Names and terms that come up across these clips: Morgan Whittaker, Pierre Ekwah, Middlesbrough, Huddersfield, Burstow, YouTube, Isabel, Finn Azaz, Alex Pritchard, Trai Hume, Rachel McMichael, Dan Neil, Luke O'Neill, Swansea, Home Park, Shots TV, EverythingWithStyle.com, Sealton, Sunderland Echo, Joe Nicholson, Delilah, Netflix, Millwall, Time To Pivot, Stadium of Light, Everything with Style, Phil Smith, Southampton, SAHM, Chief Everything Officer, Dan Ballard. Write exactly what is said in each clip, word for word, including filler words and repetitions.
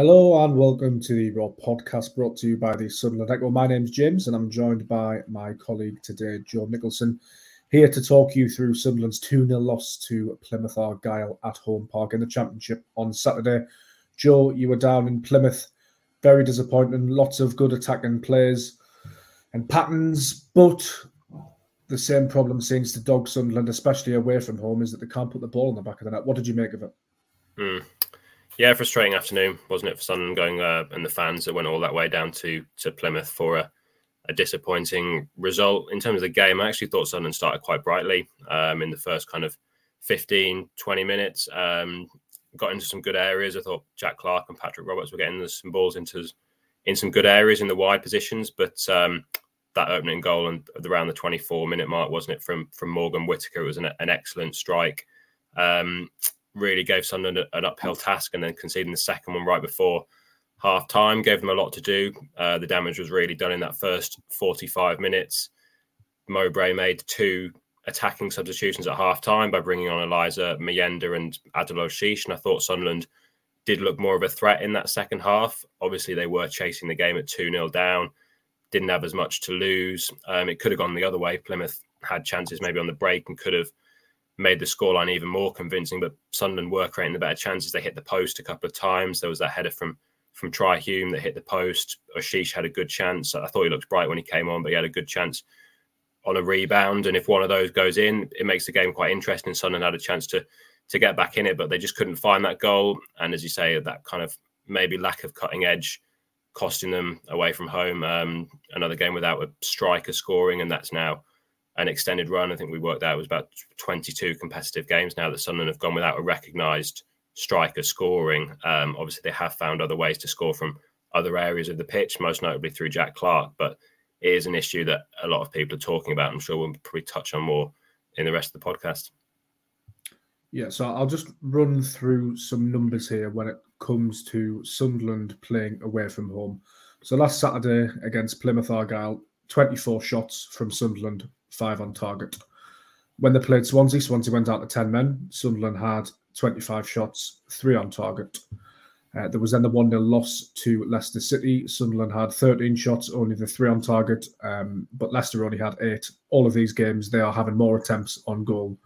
Hello and welcome to the Raw podcast brought to you by the Sunderland Echo. My name's James and I'm joined by my colleague today, Joe Nicholson, here to talk you through Sunderland's two nil loss to Plymouth Argyle at Home Park in the Championship on Saturday. Joe, you were down in Plymouth. Very disappointing. Lots of good attacking plays and patterns, but the same problem seems to dog Sunderland, especially away from home, is that they can't put the ball in the back of the net. What did you make of it? Mm. Yeah, frustrating afternoon, wasn't it, for Sunderland going uh, and the fans that went all that way down to to Plymouth for a, a disappointing result. In terms of the game, I actually thought Sunderland started quite brightly um, in the first kind of fifteen, twenty minutes. Um, got into some good areas. I thought Jack Clarke and Patrick Roberts were getting some balls into in some good areas in the wide positions. But um, that opening goal and around the twenty-four minute mark, wasn't it, from from Morgan Whittaker, it was an, an excellent strike. Um really gave Sunderland an uphill task, and then conceding the second one right before half-time gave them a lot to do. Uh, the damage was really done in that first forty-five minutes. Mowbray made two attacking substitutions at half-time by bringing on Eliza Meenda and Aouchiche, and I thought Sunderland did look more of a threat in that second half. Obviously, they were chasing the game at two nil down, didn't have as much to lose. Um, it could have gone the other way. Plymouth had chances maybe on the break and could have made the scoreline even more convincing, but Sunderland were creating the better chances. They hit the post a couple of times. There was that header from from Trai Hume that hit the post. Aouchiche had a good chance. I thought he looked bright when he came on, but he had a good chance on a rebound. And if one of those goes in, it makes the game quite interesting. Sunderland had a chance to to get back in it, but they just couldn't find that goal. And as you say, that kind of maybe lack of cutting edge costing them away from home. Um, another game without a striker scoring, and that's now an extended run. I think we worked out it was about twenty-two competitive games now that Sunderland have gone without a recognised striker scoring. Um, obviously, they have found other ways to score from other areas of the pitch, most notably through Jack Clarke, but it is an issue that a lot of people are talking about. I'm sure we'll probably touch on more in the rest of the podcast. Yeah, so I'll just run through some numbers here when it comes to Sunderland playing away from home. So last Saturday against Plymouth Argyle, twenty-four shots from Sunderland, five on target. When they played Swansea, Swansea went out to ten men. Sunderland had twenty-five shots, three on target. Uh, there was then the one nil loss to Leicester City. Sunderland had thirteen shots, only the three on target, um, but Leicester only had eight. All of these games, they are having more attempts on goal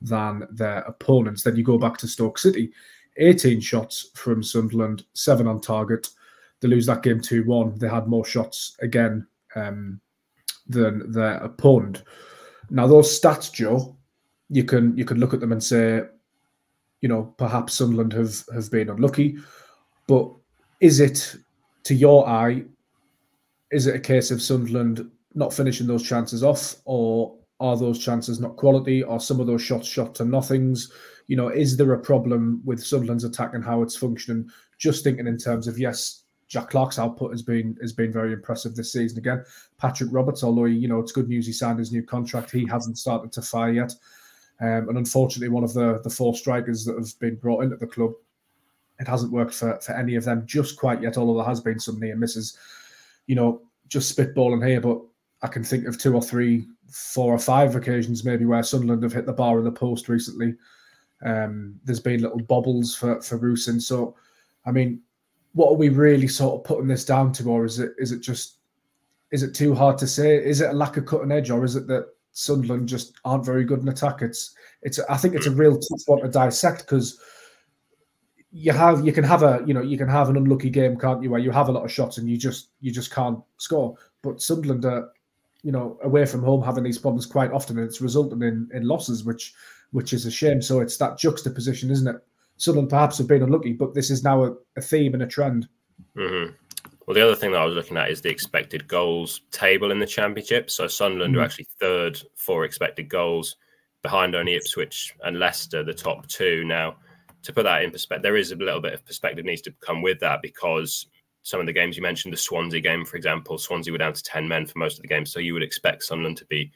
than their opponents. Then you go back to Stoke City, eighteen shots from Sunderland, seven on target. They lose that game two one. They had more shots again um, than their opponent. Now, those stats, Joe, you can you can look at them and say, you know, perhaps Sunderland have, have been unlucky, but is it, to your eye, is it a case of Sunderland not finishing those chances off, or are those chances not quality? Are some of those shots shot to nothings? You know, is there a problem with Sunderland's attack and how it's functioning? Just thinking in terms of, yes, Jack Clarke's output has been has been very impressive this season. Again, Patrick Roberts, although he, you know, it's good news he signed his new contract, he hasn't started to fire yet. Um, and unfortunately, one of the, the four strikers that have been brought into the club, it hasn't worked for, for any of them just quite yet, although there has been some near misses. You know, just spitballing here, but I can think of two or three, four or five occasions maybe where Sunderland have hit the bar and the post recently. Um, there's been little bobbles for, for Rusyn. So, I mean, what are we really sort of putting this down to, or is it is it just, is it too hard to say? Is it a lack of cutting edge, or is it that Sunderland just aren't very good in attack? It's it's I think it's a real tough one to dissect, because you have you can have a you know you can have an unlucky game, can't you, where you have a lot of shots and you just you just can't score. But Sunderland are, you know, away from home having these problems quite often, and it's resulting in in losses, which which is a shame. So it's that juxtaposition, isn't it? Sunderland perhaps have been unlucky, but this is now a, a theme and a trend. Mm-hmm. Well, the other thing that I was looking at is the expected goals table in the Championship. So Sunderland mm-hmm. are actually third for expected goals, behind only Ipswich and Leicester, the top two. Now, to put that in perspective, there is a little bit of perspective needs to come with that, because some of the games you mentioned, the Swansea game, for example, Swansea were down to ten men for most of the game, so you would expect Sunderland to be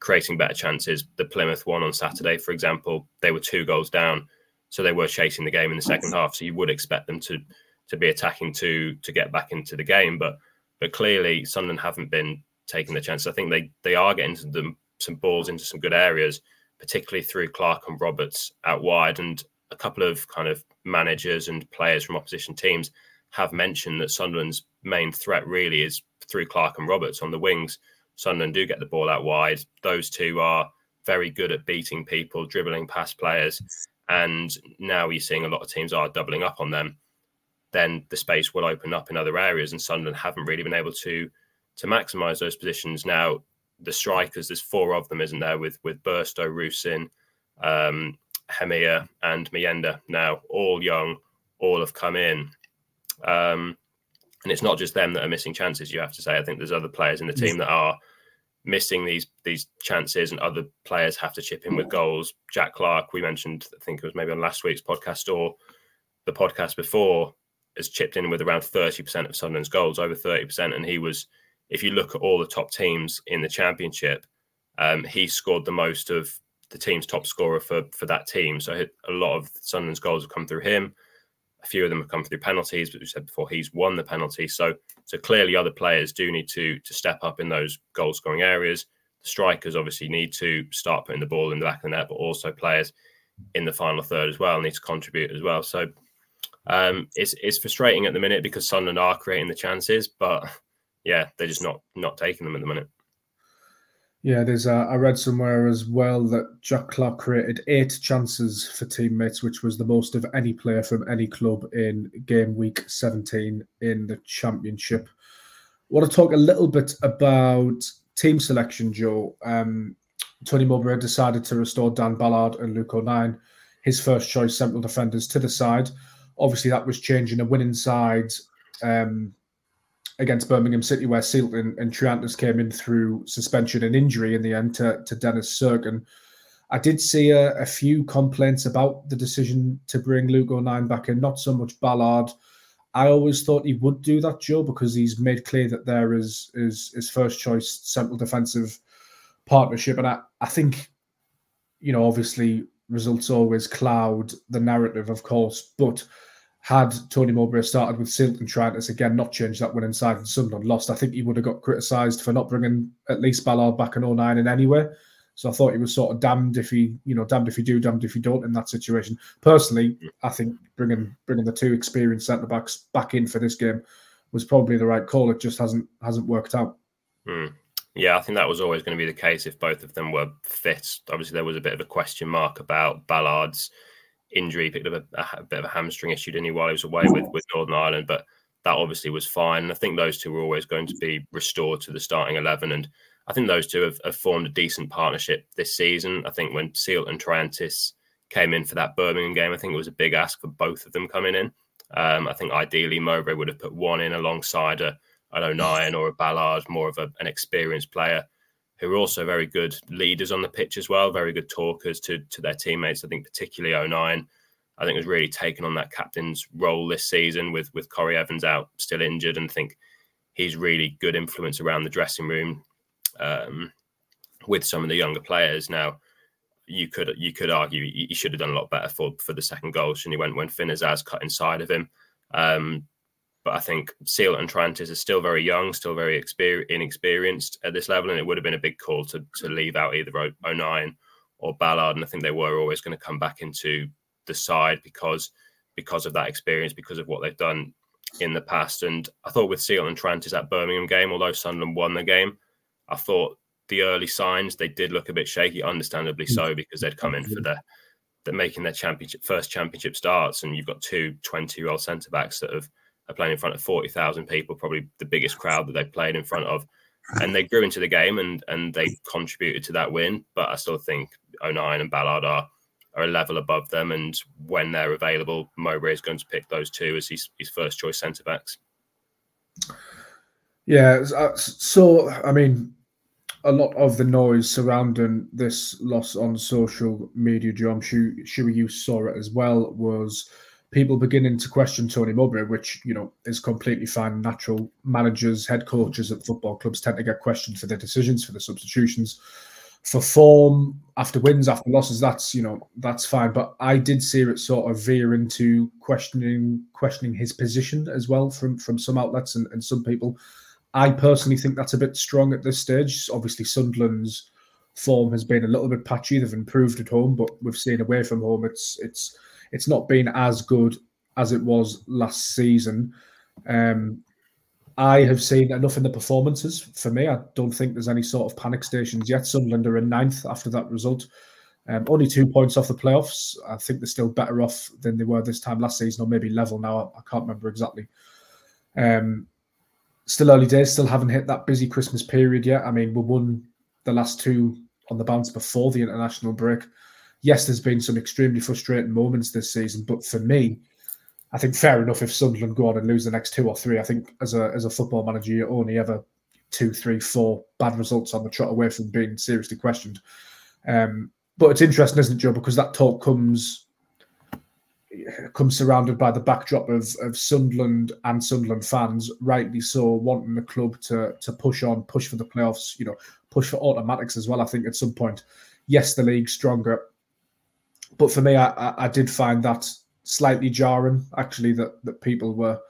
creating better chances. The Plymouth one on Saturday, for example, they were two goals down, so they were chasing the game in the second half. So you would expect them to to be attacking to to get back into the game. But but clearly, Sunderland haven't been taking the chances. I think they they are getting to them, some balls into some good areas, particularly through Clarke and Roberts out wide. And a couple of kind of managers and players from opposition teams have mentioned that Sunderland's main threat really is through Clarke and Roberts on the wings. Sunderland do get the ball out wide. Those two are very good at beating people, dribbling past players. And now you're seeing a lot of teams are doubling up on them. Then the space will open up in other areas, and Sunderland haven't really been able to to maximise those positions. Now, the strikers, there's four of them, isn't there, with with Burstow, Rusyn, um, Hemia and Meenda now, all young, all have come in. Um, and it's not just them that are missing chances, you have to say. I think there's other players in the team that are missing these these chances, and other players have to chip in with goals. Jack Clarke, we mentioned, I think it was maybe on last week's podcast or the podcast before, has chipped in with around thirty percent of Sunderland's goals, over thirty percent. And he was, if you look at all the top teams in the Championship, um, he scored the most of the team's top scorer for, for that team. So a lot of Sunderland's goals have come through him. A few of them have come through penalties, but we said before, he's won the penalty. So so clearly other players do need to to step up in those goal-scoring areas. The strikers obviously need to start putting the ball in the back of the net, but also players in the final third as well need to contribute as well. So um, it's it's frustrating at the minute because Sunderland are creating the chances, but yeah, they're just not, not taking them at the minute. Yeah, there's. A, I read somewhere as well that Jack Clarke created eight chances for teammates, which was the most of any player from any club in game week seventeen in the Championship. I want to talk a little bit about team selection, Joe. Um, Tony Mowbray decided to restore Dan Ballard and Luke O'Neill, his first choice central defenders, to the side. Obviously, that was changing a winning side Um, against Birmingham City, where Sealton and Triantus came in through suspension and injury in the end to, to Dennis Serkin. I did see a, a few complaints about the decision to bring Luke O'Neill back in, not so much Ballard. I always thought he would do that, Joe, because he's made clear that there is is his first choice central defensive partnership. And I, I think, you know, obviously results always cloud the narrative, of course, but had Tony Mowbray started with Sealton, Triantus, again, not changed that one inside and Sunderland lost, I think he would have got criticised for not bringing at least Ballard back in oh nine in anyway. So I thought he was sort of damned if he, you know, damned if you do, damned if you don't in that situation. Personally, I think bringing bringing the two experienced centre-backs back in for this game was probably the right call. It just hasn't hasn't worked out. Mm. Yeah, I think that was always going to be the case if both of them were fit. Obviously, there was a bit of a question mark about Ballard's injury. Picked up a, a bit of a hamstring issue, didn't he, while he was away with, with Northern Ireland, but that obviously was fine. And I think those two were always going to be restored to the starting eleven, and I think those two have, have formed a decent partnership this season. I think when Sealton and Triantus came in for that Birmingham game, I think it was a big ask for both of them coming in. Um, I think ideally Mowbray would have put one in alongside a, an O'Neill or a Ballard, more of a, an experienced player, who are also very good leaders on the pitch as well, very good talkers to, to their teammates. I think particularly O'Neill, I think, has really taken on that captain's role this season with, with Corey Evans out, still injured, and I think he's really good influence around the dressing room um, with some of the younger players. Now, you could you could argue he, he should have done a lot better for, for the second goal, shouldn't he, when, when Finn Azaz cut inside of him. Um, But I think Sealton and Triantus are still very young, still very exper- inexperienced at this level, and it would have been a big call to to leave out either O'Neill or Ballard. And I think they were always going to come back into the side because because of that experience, because of what they've done in the past. And I thought with Sealton and Triantus at Birmingham game, although Sunderland won the game, I thought the early signs, they did look a bit shaky, understandably so, because they'd come in for their, they're making their championship first championship starts, and you've got two twenty-year-old centre-backs that have are playing in front of forty thousand people, probably the biggest crowd that they played in front of. And they grew into the game and and they contributed to that win. But I still think O'Neill and Ballard are, are a level above them. And when they're available, Mowbray is going to pick those two as his, his first choice centre-backs. Yeah, so, I mean, a lot of the noise surrounding this loss on social media, Joe, I'm sure, sure you saw it as well, was people beginning to question Tony Mowbray, which, you know, is completely fine. Natural managers, head coaches at football clubs tend to get questioned for their decisions, for the substitutions, for form, after wins, after losses. That's, you know, that's fine. But I did see it sort of veer into questioning questioning his position as well from, from some outlets and, and some people. I personally think that's a bit strong at this stage. Obviously, Sunderland's form has been a little bit patchy. They've improved at home, but we've seen away from home, it's it's... It's not been as good as it was last season. Um, I have seen enough in the performances for me. I don't think there's any sort of panic stations yet. Sunderland are in ninth after that result. Um, only two points off the playoffs. I think they're still better off than they were this time last season, or maybe level now. I, I can't remember exactly. Um, still early days, still haven't hit that busy Christmas period yet. I mean, we won the last two on the bounce before the international break. Yes, there's been some extremely frustrating moments this season, but for me, I think fair enough if Sunderland go on and lose the next two or three. I think as a as a football manager, you're only ever two, three, four bad results on the trot away from being seriously questioned. Um, but it's interesting, isn't it, Joe? Because that talk comes comes surrounded by the backdrop of of Sunderland and Sunderland fans, rightly so, wanting the club to to push on, push for the playoffs, you know, push for automatics as well. I think at some point, yes, the league's stronger, but for me, I, I did find that slightly jarring, actually, that, that people were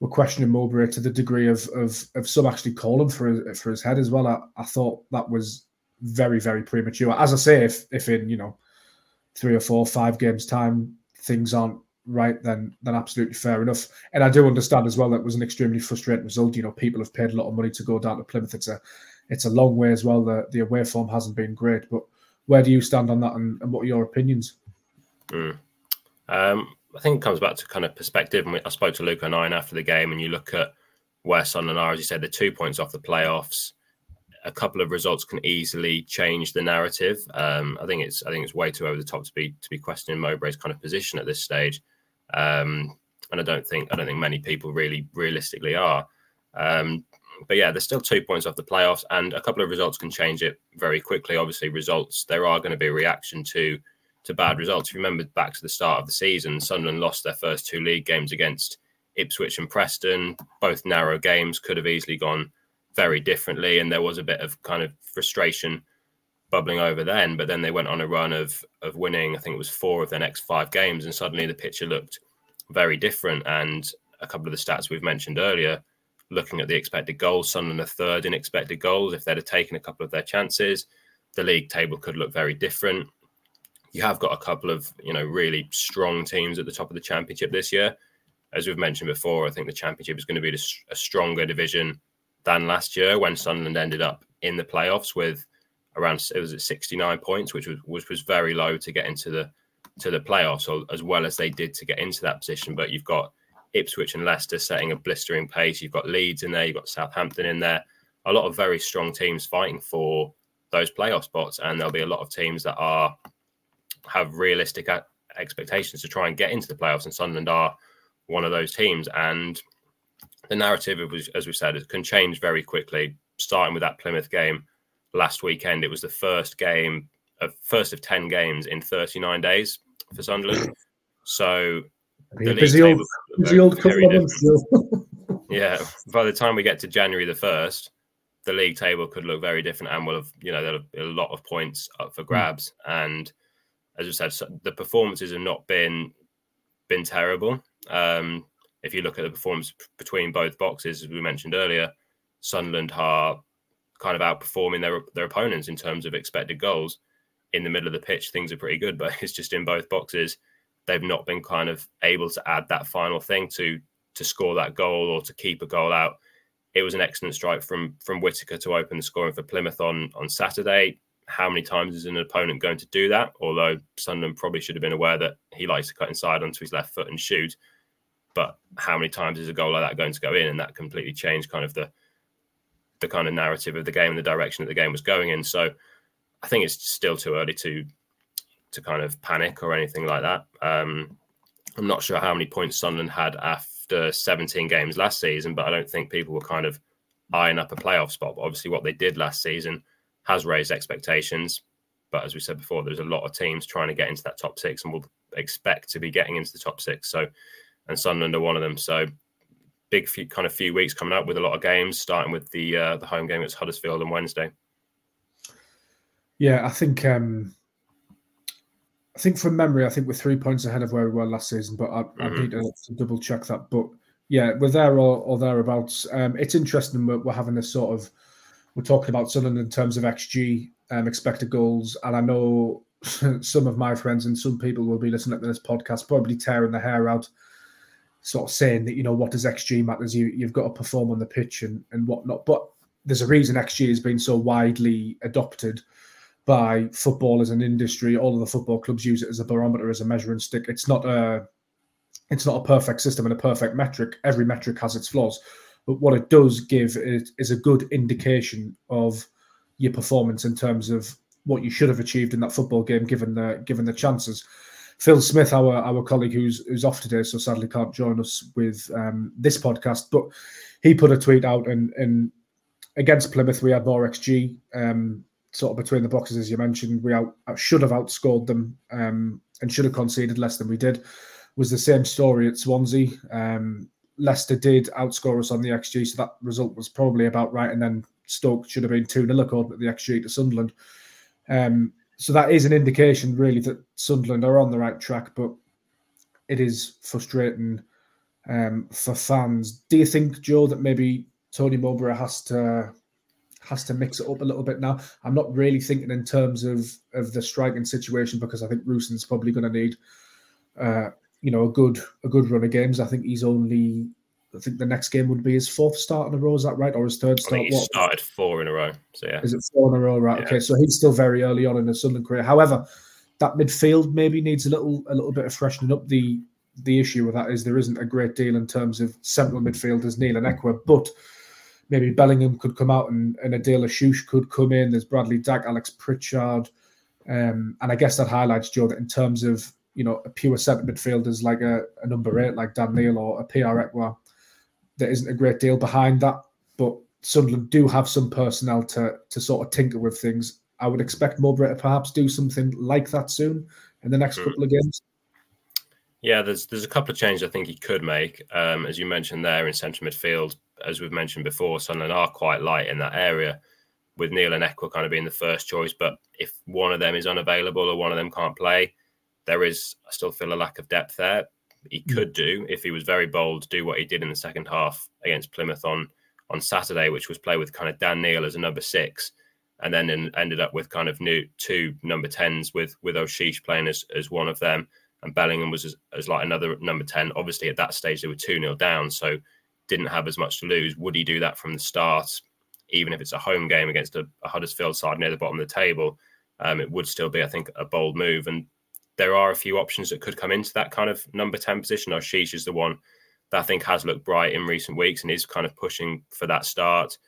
were questioning Mowbray to the degree of of, of some actually calling for his, for his head as well. I, I thought that was very, very premature. As I say, if if in, you know, three or four, five games time, things aren't right, then then absolutely fair enough. And I do understand as well that it was an extremely frustrating result. You know, people have paid a lot of money to go down to Plymouth. It's a, it's a long way as well. The, the away form hasn't been great. But where do you stand on that, and, and what are your opinions? Mm. Um, I think it comes back to kind of perspective. And we, I spoke to Luke O'Neill after the game, and you look at where Sunderland are, as you said, they're two points off the playoffs. A couple of results can easily change the narrative. Um, I think it's I think it's way too over the top to be to be questioning Mowbray's kind of position at this stage. Um, and I don't think I don't think many people really realistically are. Um, but yeah, there's still two points off the playoffs, and a couple of results can change it very quickly. Obviously, results, there are going to be a reaction to to bad results. If you remember back to the start of the season, Sunderland lost their first two league games against Ipswich and Preston. Both narrow games, could have easily gone very differently. And there was a bit of kind of frustration bubbling over then, but then they went on a run of of winning, I think it was four of their next five games. And suddenly the picture looked very different. And a couple of the stats we've mentioned earlier, looking at the expected goals, Sunderland are third in expected goals. If they'd have taken a couple of their chances, the league table could look very different. You have got a couple of, you know, really strong teams at the top of the Championship this year. As we've mentioned before, I think the Championship is going to be a stronger division than last year, when Sunderland ended up in the playoffs with around, it was at sixty-nine points, which was which was very low to get into the to the playoffs, or as well as they did to get into that position. But you've got Ipswich and Leicester setting a blistering pace. You've got Leeds in there. You've got Southampton in there. A lot of very strong teams fighting for those playoff spots, and there'll be a lot of teams that are have realistic expectations to try and get into the playoffs, and Sunderland are one of those teams. And the narrative, as we've said, it can change very quickly, starting with that Plymouth game last weekend. It was the first game, of first of ten games in thirty-nine days for Sunderland. So the busy old, busy old couple of months. Yeah, by the time we get to January the first, the league table could look very different, and we'll have, you know, there'll be a lot of points up for grabs. And as I said, the performances have not been been terrible. Um, if you look at the performance between both boxes, as we mentioned earlier, Sunderland are kind of outperforming their their opponents in terms of expected goals. In the middle of the pitch, things are pretty good, but it's just in both boxes, they've not been kind of able to add that final thing to to score that goal or to keep a goal out. It was an excellent strike from from Whittaker to open the scoring for Plymouth on, on Saturday. How many times is an opponent going to do that? Although Sunderland probably should have been aware that he likes to cut inside onto his left foot and shoot. But how many times is a goal like that going to go in? And that completely changed kind of the the kind of narrative of the game and the direction that the game was going in. So I think it's still too early to to kind of panic or anything like that. Um, I'm not sure how many points Sunderland had after seventeen games last season, but I don't think people were kind of eyeing up a playoff spot. But obviously what they did last season has raised expectations, but as we said before, there's a lot of teams trying to get into that top six, and we'll expect to be getting into the top six. So, and Sunderland are one of them. So, big few, kind of few weeks coming up with a lot of games, starting with the uh, the home game against Huddersfield on Wednesday. Yeah, I think um, I think from memory, I think we're three points ahead of where we were last season, but I, mm-hmm. I need to double check that. But yeah, we're there or, or thereabouts. Um, it's interesting we're, we're having this sort of. We're talking about Sunderland in terms of X G, um, expected goals. And I know some of my friends and some people will be listening to this podcast probably tearing their hair out sort of saying that, you know, what does X G matters? You, you've got to perform on the pitch and, and whatnot. But there's a reason X G has been so widely adopted by football as an industry. All of the football clubs use it as a barometer, as a measuring stick. It's not a, it's not a perfect system and a perfect metric. Every metric has its flaws. But what it does give is a good indication of your performance in terms of what you should have achieved in that football game, given the given the chances. Phil Smith, our our colleague who's who's off today, so sadly can't join us with um, this podcast, but he put a tweet out, and and against Plymouth we had more X G, um, sort of between the boxes, as you mentioned. We out, should have outscored them um, and should have conceded less than we did. It was the same story at Swansea. Um, Leicester did outscore us on the X G, so that result was probably about right. And then Stoke should have been two nil according to the X G to Sunderland. Um, so that is an indication, really, that Sunderland are on the right track, but it is frustrating um, for fans. Do you think, Joe, that maybe Tony Mowbray has to has to mix it up a little bit now? I'm not really thinking in terms of, of the striking situation, because I think Rusyn's probably going to need uh, you know, a good a good run of games. I think he's only, I think the next game would be his fourth start in a row, is that right? Or his third start? I think he started four in a row, so yeah. Is it four in a row, right? Yeah. Okay, so he's still very early on in his Sunderland career. However, that midfield maybe needs a little a little bit of freshening up. The the issue with that is there isn't a great deal in terms of central midfielders, Neil and Ekwah, but maybe Bellingham could come out and, and Adil Aouchiche could come in. There's Bradley Dack, Alex Pritchard. Um, and I guess that highlights, Joe, that in terms of, you know, a pure centre midfielders like a, a number eight, like Dan Neil or a Pierre Ekwah, there isn't a great deal behind that. But Sunderland do have some personnel to to sort of tinker with things. I would expect Mowbray to perhaps do something like that soon in the next mm. couple of games. Yeah, there's there's a couple of changes I think he could make. Um, as you mentioned there in central midfield, as we've mentioned before, Sunderland are quite light in that area, with Neil and Ekwah kind of being the first choice. But if one of them is unavailable or one of them can't play, there is, I still feel, a lack of depth there. He could do, if he was very bold, do what he did in the second half against Plymouth on, on Saturday, which was play with kind of Dan Neil as a number six, and then in, ended up with kind of new two number tens with with Aouchiche playing as, as one of them, and Bellingham was as, as like another number ten. Obviously, at that stage, they were two nil down, so didn't have as much to lose. Would he do that from the start, even if it's a home game against a, a Huddersfield side near the bottom of the table? Um, it would still be, I think, a bold move. And there are a few options that could come into that kind of number ten position. Aouchiche is the one that I think has looked bright in recent weeks and is kind of pushing for that start.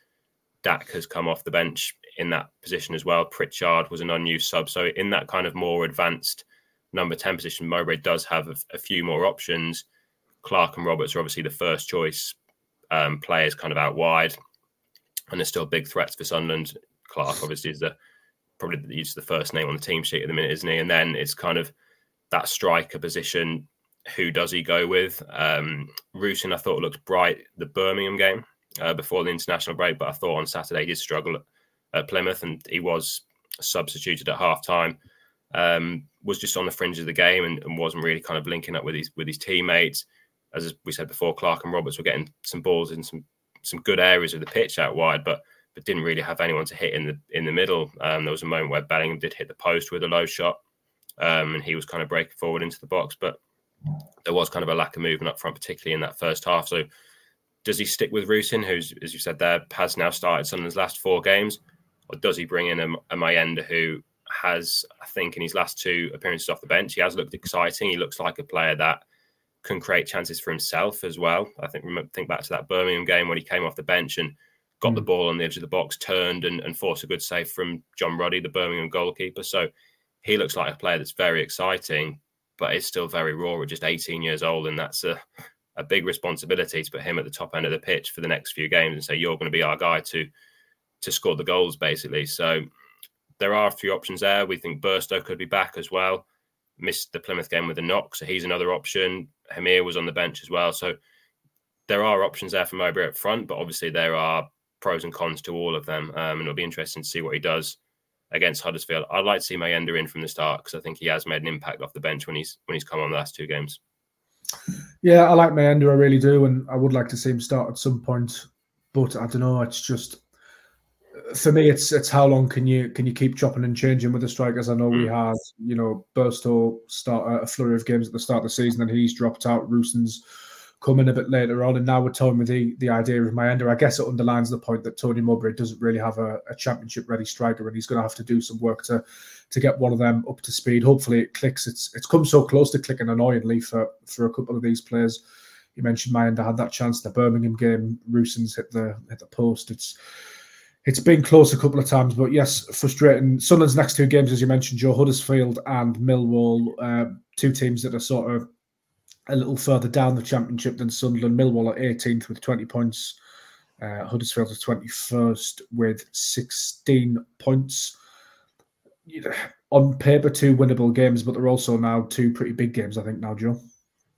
Dak has come off the bench in that position as well. Pritchard was an unused sub. So in that kind of more advanced number ten position, Mowbray does have a, a few more options. Clarke and Roberts are obviously the first choice um, players kind of out wide, and they're still big threats for Sunderland. Clarke obviously is the probably he's the first name on the team sheet at the minute, isn't he? And then it's kind of that striker position, who does he go with? Um, Rusyn, I thought, looked bright the Birmingham game uh, before the international break, but I thought on Saturday he did struggle at, at Plymouth, and he was substituted at half-time, um, was just on the fringe of the game and, and wasn't really kind of linking up with his, with his teammates. As we said before, Clarke and Roberts were getting some balls in some some good areas of the pitch out wide, but but didn't really have anyone to hit in the in the middle. Um, there was a moment where Bellingham did hit the post with a low shot, Um, and he was kind of breaking forward into the box, but there was kind of a lack of movement up front, particularly in that first half. So does he stick with Rusyn, who's, as you said there, has now started Sunderland's last four games, or does he bring in a, a Meenda who has, I think, in his last two appearances off the bench, he has looked exciting. He looks like a player that can create chances for himself as well. I think think back to that Birmingham game when he came off the bench and got mm. the ball on the edge of the box, turned and, and forced a good save from John Ruddy, the Birmingham goalkeeper. So he looks like a player that's very exciting, but is still very raw at just eighteen years old. And that's a, a big responsibility to put him at the top end of the pitch for the next few games and say, you're going to be our guy to to score the goals, basically. So there are a few options there. We think Burstow could be back as well. Missed the Plymouth game with a knock, so he's another option. Hamir was on the bench as well. So there are options there for Mowbray up front, but obviously there are pros and cons to all of them. Um, and it'll be interesting to see what he does against Huddersfield. I'd like to see Meenda in from the start, because I think he has made an impact off the bench when he's when he's come on the last two games. Yeah, I like Meenda, I really do, and I would like to see him start at some point. But I don't know, it's just, for me, it's it's how long can you can you keep chopping and changing with the strikers? I know mm. we had, you know, Burstow start a flurry of games at the start of the season, and he's dropped out. Rusyn's coming a bit later on, and now we're toying with the, the idea of Meenda. I guess it underlines the point that Tony Mowbray doesn't really have a, a championship-ready striker, and he's going to have to do some work to to get one of them up to speed. Hopefully it clicks. It's it's come so close to clicking annoyingly for, for a couple of these players. You mentioned Meenda had that chance, the Birmingham game. Rusyn's hit the hit the post. It's it's been close a couple of times, but yes, frustrating. Sunderland's next two games, as you mentioned, Joe, Huddersfield and Millwall, uh, two teams that are sort of a little further down the Championship than Sunderland. Millwall at eighteenth with twenty points. Uh, Huddersfield at twenty-first with sixteen points. You know, on paper, two winnable games, but they're also now two pretty big games, I think, now, Joe.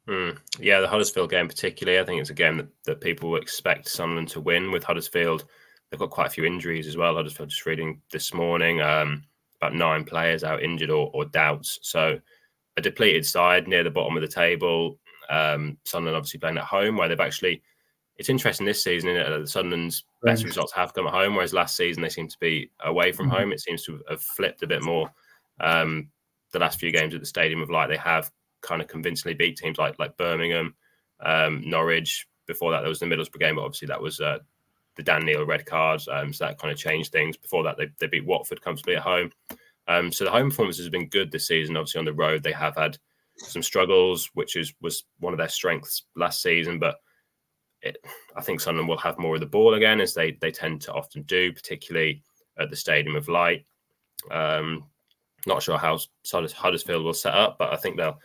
Mm. Yeah, the Huddersfield game particularly. I think it's a game that, that people expect Sunderland to win. With Huddersfield, they've got quite a few injuries as well. Huddersfield, just reading this morning, um, about nine players out injured or, or doubts. So a depleted side near the bottom of the table. Um, Sunderland obviously playing at home, where they've actually... It's interesting this season, isn't it? Sunderland's best right. results have come at home, whereas last season they seem to be away from mm-hmm. home. It seems to have flipped a bit more. Um, the last few games at the Stadium of Light, they have kind of convincingly beat teams like like Birmingham, um, Norwich. Before that, there was the Middlesbrough game, but obviously that was uh, the Dan Neil red card, um, so that kind of changed things. Before that, they, they beat Watford comfortably at home. Um, so the home performances have been good this season. Obviously on the road, they have had some struggles, which is was one of their strengths last season, but it, I think Sunderland will have more of the ball again, as they they tend to often do, particularly at the Stadium of Light. Um, not sure how Huddersfield will set up, but I think they'll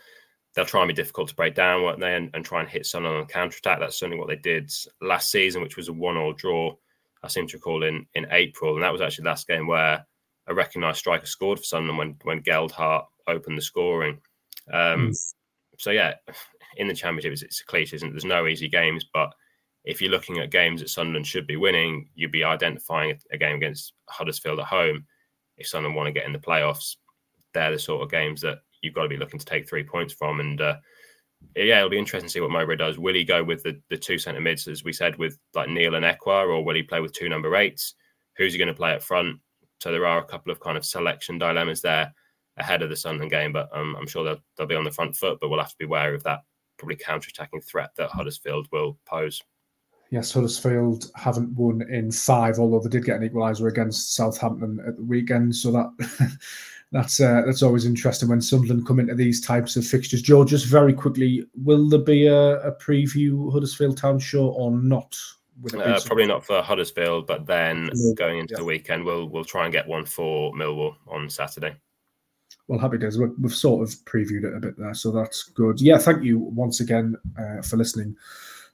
they'll try and be difficult to break down, won't they, and, and try and hit Sunderland on counter-attack. That's certainly what they did last season, which was a one-all draw, I seem to recall, in, in April. And that was actually the last game where a recognised striker scored for Sunderland when, when Geldhart opened the scoring. Um, mm. So, yeah, in the Championship, it's, it's a cliche, isn't it? There's no easy games, but if you're looking at games that Sunderland should be winning, you'd be identifying a game against Huddersfield at home. If Sunderland want to get in the playoffs, they're the sort of games that you've got to be looking to take three points from. And uh, yeah, it'll be interesting to see what Mowbray does. Will he go with the, the two centre mids, as we said, with like Neil and Ekwah, or will he play with two number eights? Who's he going to play up front? So there are a couple of kind of selection dilemmas there ahead of the Sunderland game, but um, I'm sure they'll, they'll be on the front foot, but we'll have to be wary of that probably counter-attacking threat that Huddersfield will pose. Yes, Huddersfield haven't won in five, although they did get an equaliser against Southampton at the weekend. So that that's uh, that's always interesting when Sunderland come into these types of fixtures. Joe, just very quickly, will there be a, a preview Huddersfield Town show or not? Uh, probably not for Huddersfield, but then yeah. going into yeah. the weekend, we'll we'll try and get one for Millwall on Saturday. Well, happy days. We've, we've sort of previewed it a bit there, so that's good. Yeah, thank you once again uh, for listening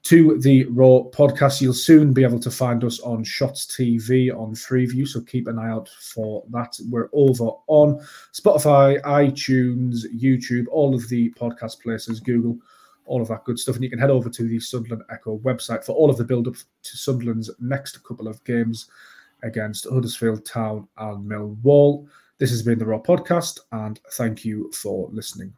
to the Raw podcast. You'll soon be able to find us on Shots T V on Freeview, so keep an eye out for that. We're over on Spotify, iTunes, YouTube, all of the podcast places, Google, all of that good stuff. And you can head over to the Sunderland Echo website for all of the build-up to Sunderland's next couple of games against Huddersfield Town and Millwall. This has been the Raw podcast, and thank you for listening.